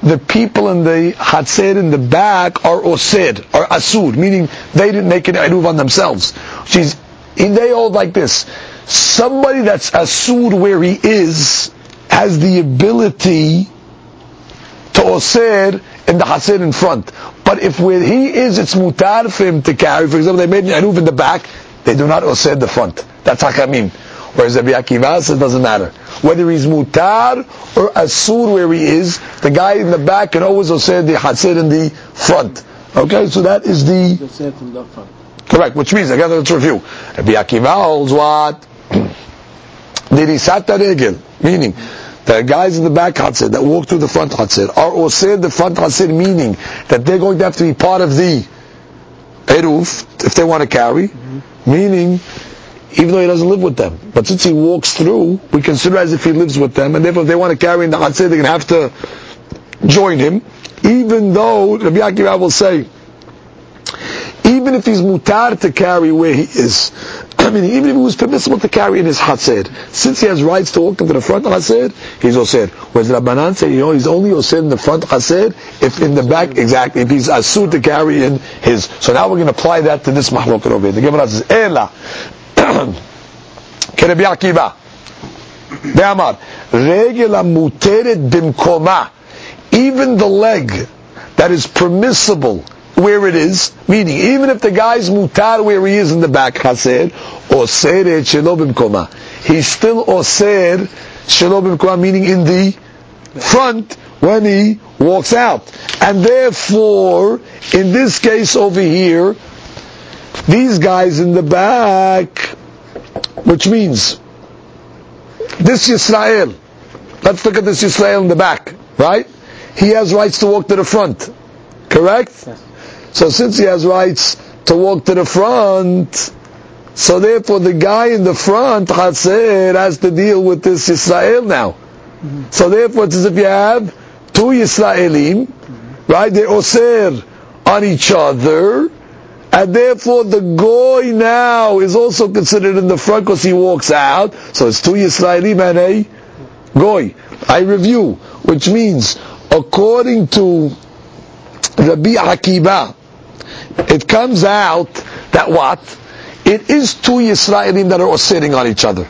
the people in the hatzed in the back are osir, are asud, meaning they didn't make an eruv on themselves. They hold like this. Somebody that's asud where he is has the ability to osir in the hatzed in front. But if where he is, it's mutar for him to carry. For example, they made an eruv in the back, they do not osir the front. That's hakamim. Whereas Rabbi Akiva says it doesn't matter. Whether he's mutar or asur where he is, the guy in the back can always osir the hasid in the front. Okay, so that is the... Osir in the front. Correct, which means, again, let's review. Rabbi Akiva holds what? Dirisat regel, meaning the guys in the back hasid that walk through the front hasid are osir the front hasid, meaning that they're going to have to be part of the eruf if they want to carry, meaning... even though he doesn't live with them. But since he walks through, we consider as if he lives with them, and therefore if they want to carry in the Hatzir, they're going to have to join him, even though, Rabbi Akiva will say, even if he's mutar to carry where he is, I mean, even if he was permissible to carry in his Hatzir, since he has rights to walk into the front Hatzir, he's osir. Whereas Rabbanan say, he's only osir in the front Hatzir, if in the back, exactly, if he's asur to carry in his. So now we're going to apply that to this Mahlokah over here. The Gemara says, Ela, Rabbi Akiva, Be'amar, regel muteret bimkoma, even the leg that is permissible where it is, meaning even if the guy's mutar where he is in the back haser, osir et shelo bimkoma, he's still osir shelo bimkoma, meaning in the front. when he walks out. And therefore, in this case over here, these guys in the back, which means this Yisrael, let's look at this Yisrael in the back, right? He has rights to walk to the front, correct? Yes. So since he has rights to walk to the front, so therefore the guy in the front, Chaser, has to deal with this Yisrael now. Mm-hmm. So therefore it's as if you have two Yisraelim, mm-hmm. right? They're Oser on each other, and therefore the Goy now is also considered in the front because he walks out. So it's two Yisraelim and a Goy. I review, which means according to Rabbi Akiva, it comes out that what? It is two Yisraelim that are sitting on each other.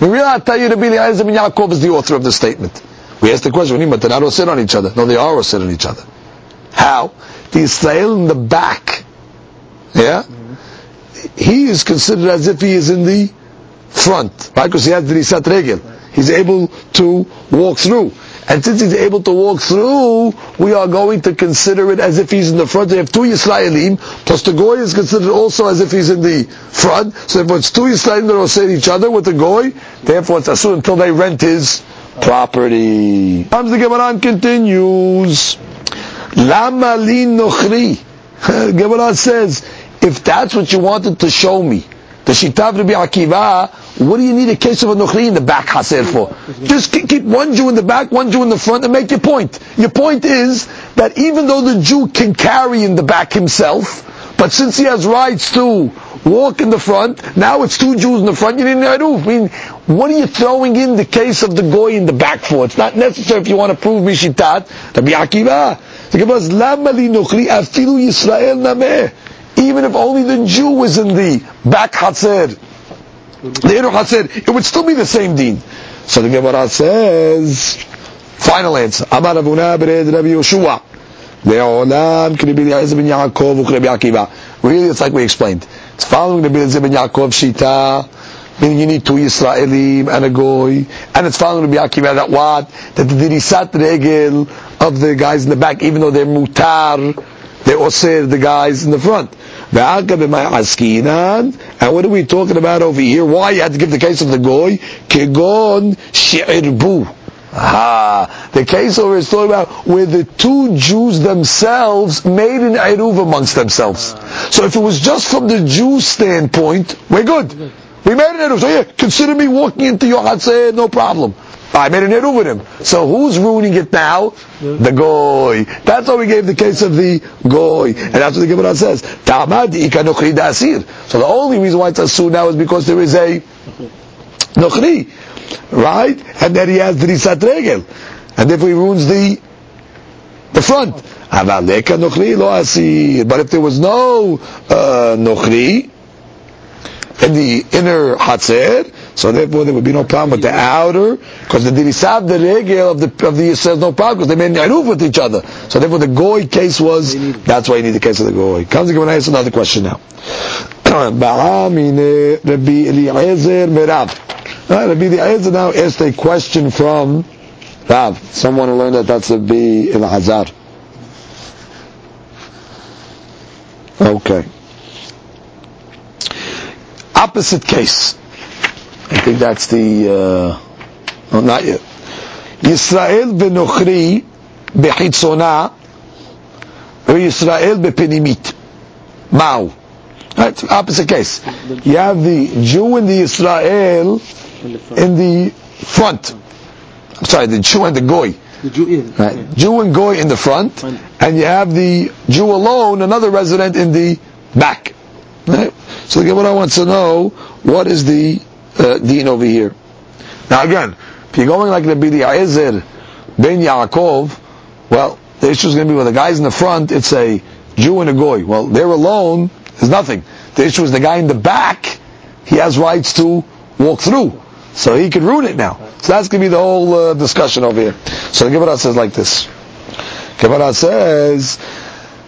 We really I'll tell you Rabbi Eliezer ben Yaakov is the author of the statement. We asked the question, but they're not sitting on each other. No, they are sitting on each other. How? The Yisrael in the back, yeah? He is considered as if he is in the front, right? Because he has the Risat Regel. He's able to walk through. And since he's able to walk through, we are going to consider it as if he's in the front. They have two Yisraelim, plus the Goy is considered also as if he's in the front. So if it's two Yisraelim that will say each other with the Goy, therefore it's assumed until they rent his property. Comes the Gemara continues. Lama li nochri. Gemara says, if that's what you wanted to show me, the Shitav Rabbi Akiva, what do you need a case of a Nochri in the back, Haser, for? Just keep one Jew in the back, one Jew in the front, and make your point. Your point is that even though the Jew can carry in the back himself, but since he has rights to walk in the front, now it's two Jews in the front, you need an Eruv. I mean, what are you throwing in the case of the Goy in the back for? It's not necessary if you want to prove Mishitat, Rabbi Akiva. The Gemara says, Lama li Nochri afilu Yisrael nameh. Even if only the Jew was in the back Hatzer, the inner Hatzer, it would still be the same deen. So the Gemara says, final answer. Amar Abuna b'red Rabbi Yoshua. Le'olam k'Rabbi Eliezer ben Yaakov u'k'Rabbi Akiva. Really, it's like we explained. It's following Rabbi Eliezer ben Yaakov Shita, meaning you need two Yisraelim and a Goy. And it's following Rabbi Akiva that what? That the Dirisat Regel of the guys in the back, even though they're Mutar, they're Osir, the guys in the front. And what are we talking about over here? Why you had to give the case of the Goy? Kegon she'irbu. Aha! The case over is talking about where the two Jews themselves made an Eruv amongst themselves. So if it was just from the Jew standpoint, we're good. We made an Eruv. So yeah, consider me walking into your Hatzeh, no problem. I made an Eruv with him. So who's ruining it now? The Goy. That's why we gave the case of the Goy. And that's what the Gemara says. So the only reason why it's Asur now is because there is a Nochri. Right? And then he has the Risat Regel. And therefore he ruins the front. But if there was no Nochri in the inner Hatzer, so therefore there would be no problem with the outer, because the dirisab, the regel of the Yisrael, no problem, because they made an eruv with each other. So therefore the Goy case was, that's why you need the case of the Goy. Comes to give another question now. Ba'amine Rabbi Eliezer Merav. Rabbi Eliezer now asked a question from Rav, someone who learned that that's Rabbi Eliezer. Okay. Opposite case. I think that's the... no, not yet. Yisrael v'nochri b'chitzona v'Yisrael b'penimit. Mao. That's the opposite case. You have the Jew and the Yisrael in the front. I'm sorry, the Jew and the Goy. The Jew is. Right. Jew and Goy in the front. And you have the Jew alone, another resident in the back. Right? So again, what I want to know, what is the... deen over here. Now again, if you're going like Rabbi Eliezer ben Yaakov, well, the issue is going to be with the guys in the front, it's a Jew and a Goy. Well, they're alone, there's nothing. The issue is the guy in the back, he has rights to walk through. So he could ruin it now. So that's going to be the whole discussion over here. So the Gemara says like this. Gemara says,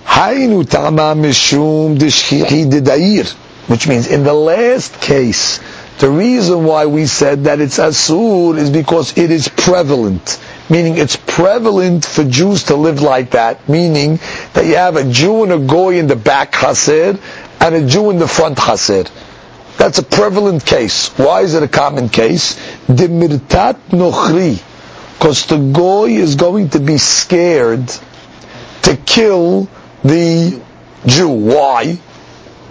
Hainu tama mishum dishchihi dedair, which means in the last case, the reason why we said that it's asur is because it is prevalent. meaning it's prevalent for Jews to live like that, meaning that you have a Jew and a Goy in the back Chassid, and a Jew in the front Chassid. That's a prevalent case. Why is it a common case? Demirtat nochri. Because the Goy is going to be scared to kill the Jew. Why?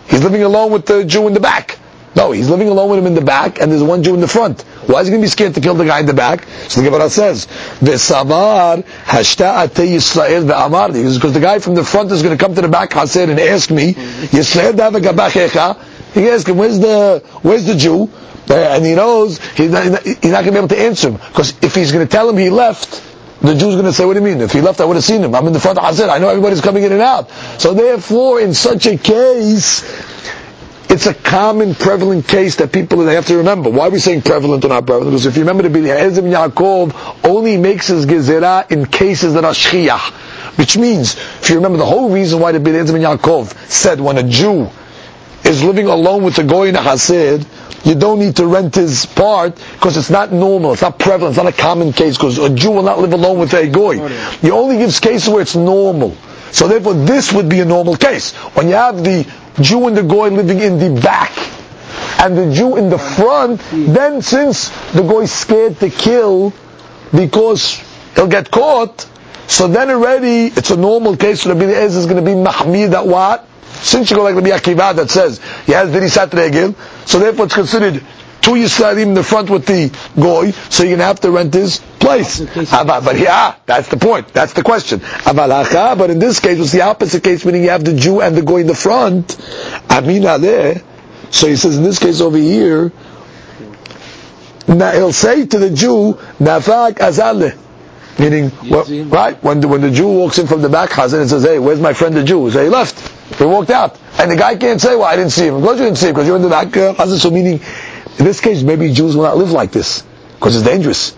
He's living alone with the Jew in the back. No, he's living alone with him in the back, and there's one Jew in the front. Why is he going to be scared to kill the guy in the back? So the Gemara says, "V'samar hashta'ate Yisrael ve'amar." Because the guy from the front is going to come to the back Chassid and ask me, "Yisrael dava gabachecha." He asks him, "Where's the Jew?" And he knows he's not going to be able to answer him, because if he's going to tell him he left, the Jew's going to say, what do you mean? If he left, I would have seen him. I'm in the front of Chassid. I know everybody's coming in and out. So therefore, in such a case, it's a common, prevalent case that people have to remember. Why are we saying prevalent or not prevalent? Because if you remember, the Bnei Ezra ben Yaakov only makes his gezerah in cases that are shchiyah, which means, if you remember, the whole reason why the Bnei Ezra ben Yaakov said when a Jew is living alone with the Goy in a Chassid, you don't need to rent his part, because it's not normal, it's not prevalent, it's not a common case, because a Jew will not live alone with a Goy. He only gives cases where it's normal. So therefore, this would be a normal case. When you have the Jew and the Goy living in the back, and the Jew in the front, then since the Goy is scared to kill, because he'll get caught, so then already, it's a normal case, so the Bnei Ezra is going to be mahmir that what? Since you go like the Rabbi Akiva that says he has dirisat regel, so therefore it's considered two Yisraelim in the front with the Goy, so you're going to have to rent his place. But yeah, that's the point. That's the question. But in this case, it's the opposite case, meaning you have the Jew and the Goy in the front. So he says in this case over here, he'll say to the Jew, nafak azaleh. Meaning, right, when the Jew walks in from the back Chassid and says, hey, where's my friend the Jew? He says, he left. He walked out. And the guy can't say, well, I didn't see him. Of course you didn't see him, because you're in the back Chassid. So meaning, in this case, maybe Jews will not live like this, because it's dangerous.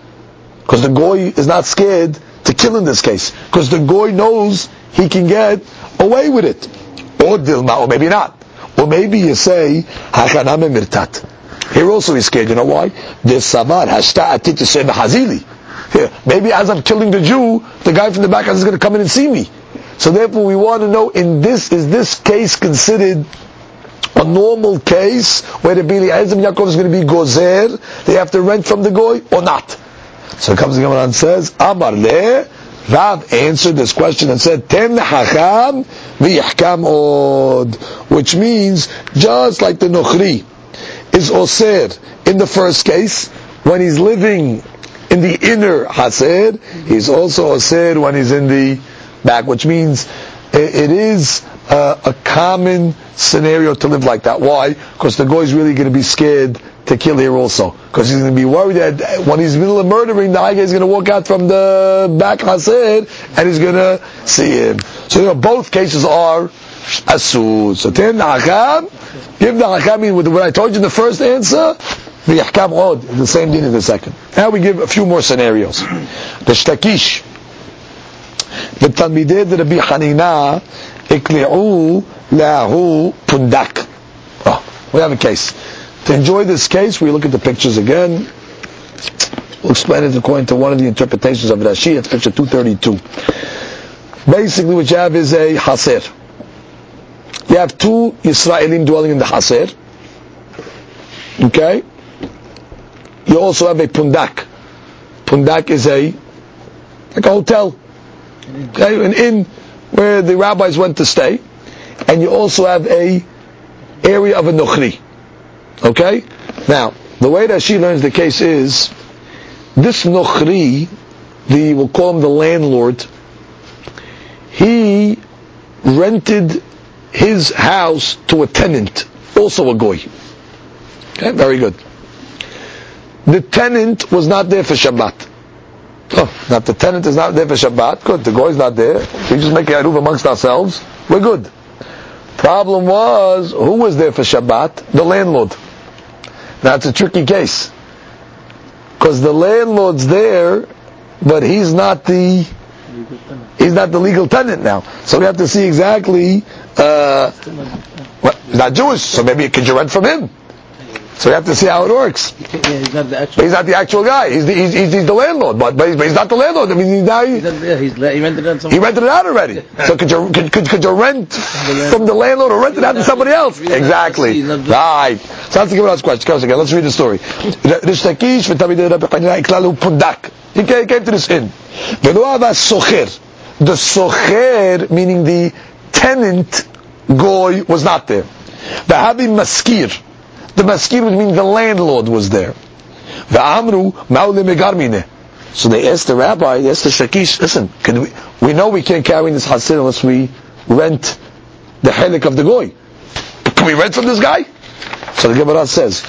Because the Goy is not scared to kill in this case, because the Goy knows he can get away with it. Or Dilma, or maybe not. Or maybe you say, Hachaname Mirtat. Here also he's scared. You know why? Samar Hashta Atit Yisrael Hazili. Here, maybe as I'm killing the Jew, the guy from the back is going to come in and see me. So therefore we want to know, is this case considered a normal case where the Bnei Ezra ben Yaakov is going to be gozer, they have to rent from the Goy, or not? So comes the Gemara and says, Amar le, Rav answered this question and said, Ten hacham v'yachkam od, which means, just like the Nochri is oser in the first case, when he's living in the inner Chassid, he's also osir when he's in the back, which means it is a common scenario to live like that. Why? Because the Goy is really going to be scared to kill here also, because he's going to be worried that when he's in the middle of murdering, the guy is going to walk out from the back Chassid and he's going to see him. So both cases are asur. So ten hakam, give the hakam with what I told you in the first answer. The Yahkam Od, the same din in the second. Now we give a few more scenarios. The Shtakish, the Talmidei de Rabbi Hanina, Ikli'u Lahu Pundak. Oh, we have a case. To enjoy this case, we look at the pictures again. We'll explain it according to one of the interpretations of Rashi. It's picture 232. Basically, what you have is a Hasir. You have two Yisraelim dwelling in the Hasir. Okay? You also have a pundak. Pundak is like a hotel, okay, an inn where the rabbis went to stay, and you also have a area of a nochri. Okay? Now, the way that she learns the case is, this nochri, we'll call him the landlord, he rented his house to a tenant, also a goy. Okay, very good. The tenant was not there for Shabbat. Oh, now the tenant is not there for Shabbat. Good, the Goy is not there. We just make a haruv amongst ourselves. We're good. Problem was, who was there for Shabbat? The landlord. Now it's a tricky case, because the landlord's there, but he's not the legal tenant now. So we have to see exactly. He's not Jewish, so maybe could you rent from him? So we have to see how it works. He's not the actual guy. He's the landlord, but he's not the landlord. I mean, now he rented it out. He rented it out already. So could you rent from the landlord or rent it out to somebody else? Exactly. Right. So that's the Gemara's question. Let's read the story. He came to this inn. The socher, meaning the tenant, goy, was not there. The habi maskir. The maskir would mean the landlord was there. So they asked the rabbi, they asked the Shakish, listen, we know we can't carry this hasid unless we rent the helik of the goy. Can we rent from this guy? So the Gemara says,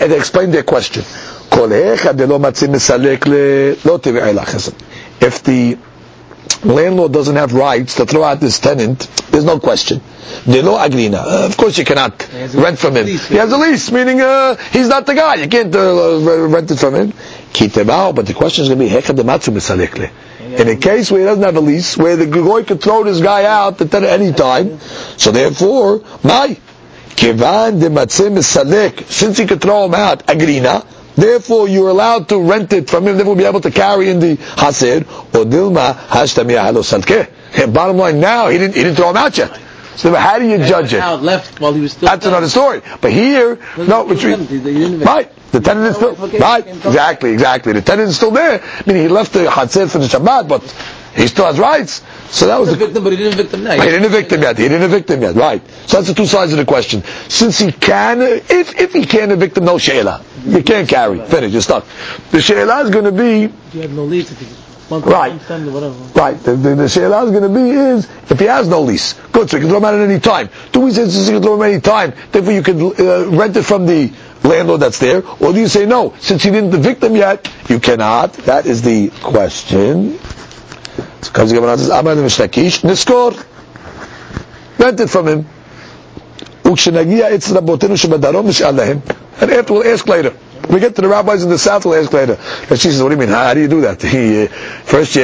they explained their question. If the landlord doesn't have rights to throw out this tenant, there's no question. Of course you cannot rent from him. He has a lease, meaning he's not the guy. You can't rent it from him. But the question is going to be, in a case where he doesn't have a lease, where the goy could throw this guy out at any time, so therefore, since he could throw him out, agrina, therefore you're allowed to rent it from him, therefore we'll be able to carry in the hasid, odilma hashtamiya halosadke. Bottom line, now he didn't throw him out yet. So how do you judge it? Left while he was still. That's down. Another story. But here, the tenant is still right. Exactly. The tenant is still there. I mean, he left the hatzir for the Shabbat, but he still has rights. So that was a victim, but he didn't evict him yet. Right. So that's the two sides of the question. Since he can, if he can evict him, no she'ela. You can't carry. Finish. You're stuck. The she'ela is going to be. You have no lease. Right. The she'elah is going to be is, if he has no lease, good, so you can throw him out at any time. Do we say you can throw him at any time, therefore you can rent it from the landlord that's there? Or do you say no, since he didn't evict him yet, you cannot? That is the question. Rent it from him. And after we'll ask later. We get to the rabbis in the south, we'll ask later. And she says, what do you mean? How do you do that? First you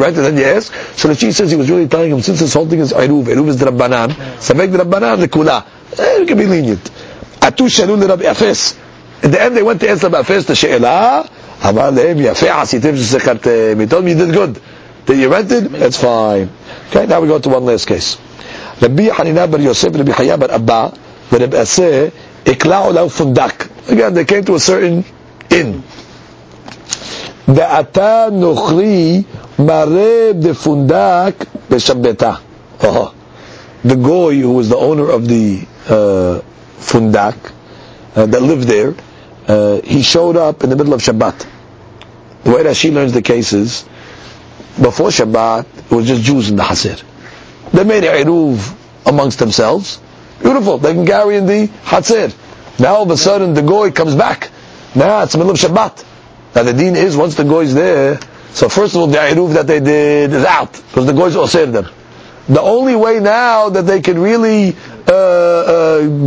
rent and then you ask? So the chief says he was really telling him, since this whole thing is Eruv is the Rabbanan, Sameg the Rabbanan, the Kula. You can be lenient. Atu Shalul the Rabbi Afes. In the end they went to ask Rabbi Afes the She'elah. Amar lehem yafeh asitim shesechartem. He told me you did good. That you rented? That's fine. Okay, now we go to one last case. Rabbi Hanina bar Yosef, Rabbi Chaya bar Abba, Rabbi Aseh, Ikla'u lahu fundak. Again, they came to a certain inn. Da'ata nukhri mareb de fundak beshabbeta. The goy who was the owner of the fundak that lived there, he showed up in the middle of Shabbat. The way that she learns the case is, before Shabbat, it was just Jews in the Hasir. They made Eruv amongst themselves. Beautiful, they can carry in the Hatzir. Now all of a sudden the goy comes back. Now it's middle of Shabbat. Now the deen is, once the goy's there, so first of all the Eruv that they did is out, because the goy's osir them. The only way now that they can really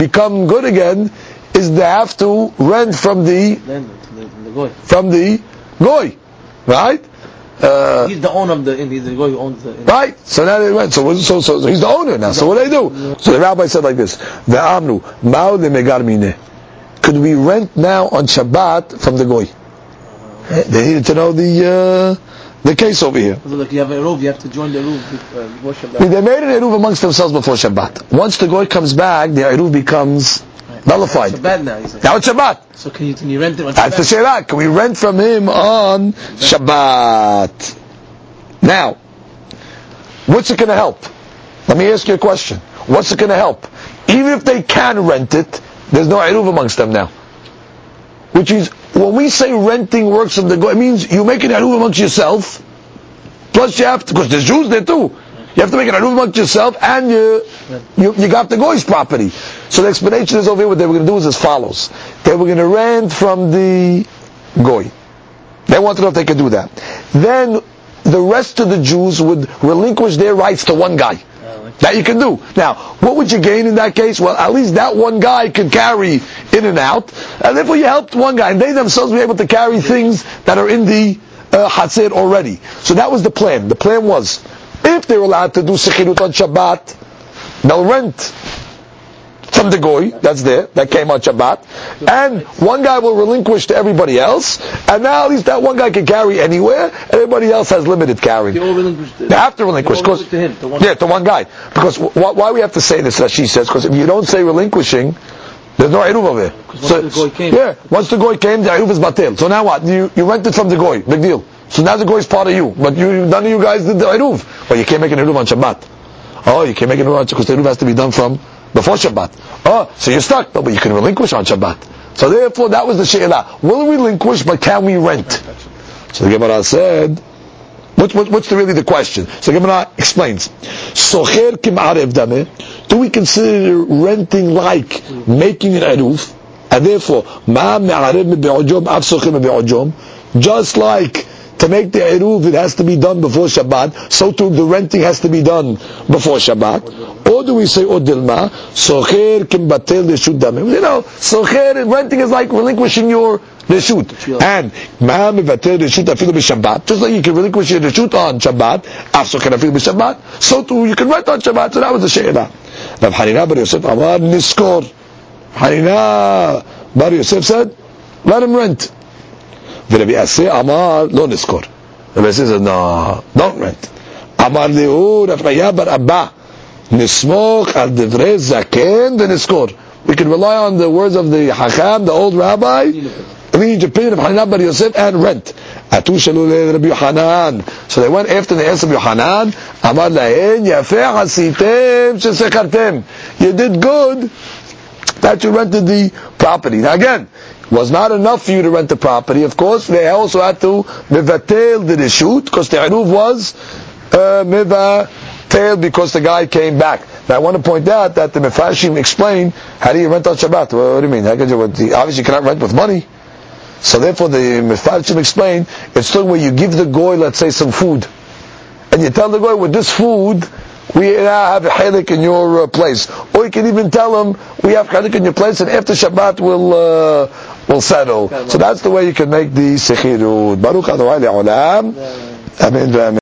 become good again is they have to rent from the goy. Right? He's the owner of the inn. He's the guy who owns the inn. Right. So now they went. So he's the owner now. So what do they do? So the rabbi said like this: The amru ma'u lemegarmine. Could we rent now on Shabbat from the goy? They needed to know the case over here. So like you have a eruv, you have to join the eruv before Shabbat. They made an eruv amongst themselves before Shabbat. Once the goy comes back, the eruv becomes nullified. Shabbat now. Now it's Shabbat. So can you rent it on Shabbat? That's the Shabbat. Can we rent from him on Shabbat? Now, what's it going to help? Let me ask you a question. What's it going to help? Even if they can rent it, there's no Eruv amongst them now. Which is, when we say renting works from the goy, it means you make an Eruv amongst yourself, plus you have to, because there's Jews there too. You have to make an Eruv amongst yourself, and you got the goy's property. So the explanation is over here, what they were going to do is as follows. They were going to rent from the goy. They wanted to know if they could do that. Then the rest of the Jews would relinquish their rights to one guy. That you can do. Now, what would you gain in that case? Well, at least that one guy could carry in and out. And therefore you helped one guy. And they themselves were able to carry things that are in the Hatzir already. So that was the plan. The plan was, if they were allowed to do Sechirut on Shabbat, they'll rent from the goy that's there, that came on Shabbat, and one guy will relinquish to everybody else, and now at least that one guy can carry anywhere, and everybody else has limited carrying. They have to relinquish, because to one guy. Because why we have to say this? Rashi says, because if you don't say relinquishing, there's no eruv over there. So once the goy came, the eruv is batel. So now what? You rented from the goy, big deal. So now the goy is part of you, but none of you guys did the eruv. Well, you can't make an eruv on Shabbat. Oh, you can't make an eruv on Shabbat because the eruv has to be done from before Shabbat. Oh, so you're stuck. No, but you can relinquish on Shabbat. So therefore, that was the she'elah. We'll relinquish, but can we rent? So the Gemara said, what's really the question? So the Gemara explains, Socher kim arev dameh. Do we consider renting like making an eruv? And therefore, ma me'arev me'be'ojom, av socher me'be'ojom. Just like to make the eruv, it has to be done before Shabbat, so too the renting has to be done before Shabbat. Or do we say, Odilma, socher kim batel reshut dameh? You know, socher, renting is like relinquishing your reshut. And, ma me'batel reshut afilu b'Shabbat. Just like you can relinquish your reshut on Shabbat, av socher afilu b'Shabbat, so too you can rent on Shabbat. So that was the she'elah. Rav Hanina bar Yosef Amar Niskor. Hanina bar Yosef said, let him rent. Rabbi Aseh Amar Lo Niskor. Rabbi Aseh said, no, don't rent. Amar Lehu Rav Raya bar Abba Nismoch al Divrei Zaken V'Niskor. We can rely on the words of the Hakam, the old rabbi, the opinion of Hanina bar Yosef, and rent. Atu Shalu Leil Rabbi Yochanan. So they went after the answer of Yochanan. Amar Lahen Yafeh Hasitem Shesekartem. You did good that you rented the property. Now again, was not enough for you to rent the property. Of course, they also had to mevatel the reshut, because the eruv was mevatel because the guy came back. Now I want to point out that the Mefarshim explain, how do you rent on Shabbat? What do you mean? Obviously you cannot rent with money. So therefore the Mefarshim explain, it's still where you give the goy, let's say, some food. And you tell the goy, with this food, we now have a chalik in your place. Or you can even tell them, we have chalik in your place, and after Shabbat we'll settle. So that's the way you can make the sechirut. Baruch Adonai le'olam. Amen.